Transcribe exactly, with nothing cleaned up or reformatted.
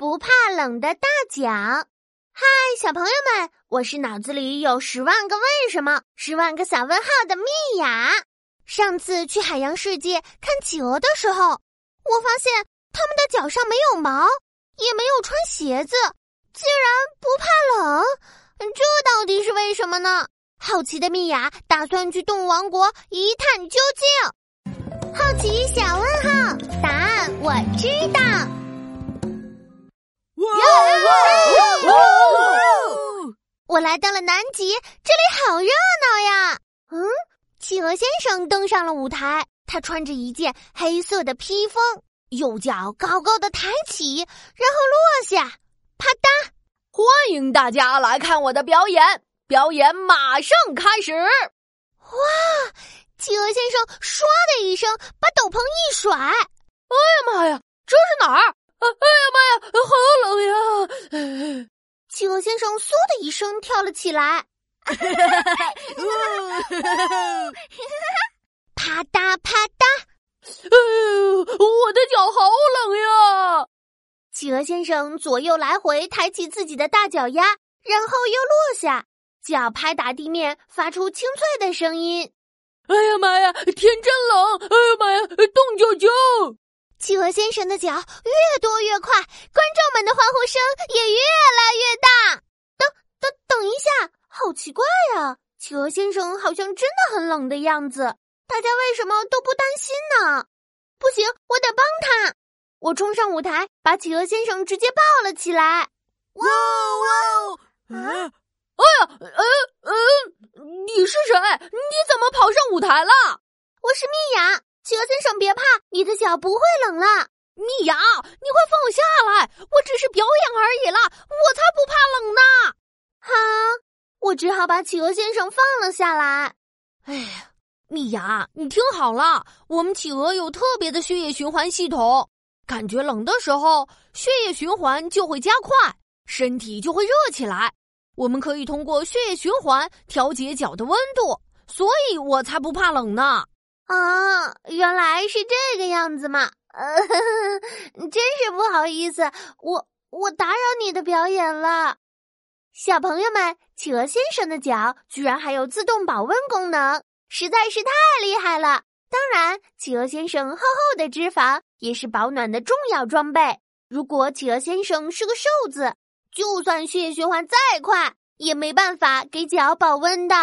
不怕冷的大奖。嗨，小朋友们，我是脑子里有十万个为什么，十万个小问号的蜜雅。上次去海洋世界看企鹅的时候，我发现它们的脚上没有毛，也没有穿鞋子，竟然不怕冷，这到底是为什么呢？好奇的蜜雅打算去动物王国一探究竟。好奇小问号，答案我知道。我来到了南极，这里好热闹呀！嗯，企鹅先生登上了舞台，他穿着一件黑色的披风，右脚高高的抬起，然后落下，啪嗒！欢迎大家来看我的表演，表演马上开始！哇！企鹅先生唰的一声把斗篷一甩，哎呀妈呀，这是哪儿？哎呀妈呀，好冷呀！企鹅先生嗖的一声跳了起来，啪嗒啪嗒，哎呦，我的脚好冷呀！企鹅先生左右来回抬起自己的大脚丫，然后又落下，脚拍打地面，发出清脆的声音。哎呀妈呀，天真冷！哎呀妈呀，冻啾啾！企鹅先生的脚越多越快，观众们的欢呼声也越来越大。等等等一下，好奇怪啊！企鹅先生好像真的很冷的样子，大家为什么都不担心呢？不行，我得帮他！我冲上舞台，把企鹅先生直接抱了起来。哇哇！啊！哎呀，呃呃，你是谁？你怎么跑上舞台了？我是蜜雅。企鹅先生别怕，你的脚不会冷了。蜜雅，你快放我下来，我只是表演而已啦，我才不怕冷呢。好，我只好把企鹅先生放了下来。哎呀，蜜雅，你听好了，我们企鹅有特别的血液循环系统，感觉冷的时候，血液循环就会加快，身体就会热起来。我们可以通过血液循环调节脚的温度，所以我才不怕冷呢。啊，原来是这个样子嘛！呃，呵呵，真是不好意思，我我打扰你的表演了。小朋友们，企鹅先生的脚居然还有自动保温功能，实在是太厉害了。当然，企鹅先生厚厚的脂肪也是保暖的重要装备。如果企鹅先生是个瘦子，就算血液循环再快，也没办法给脚保温的。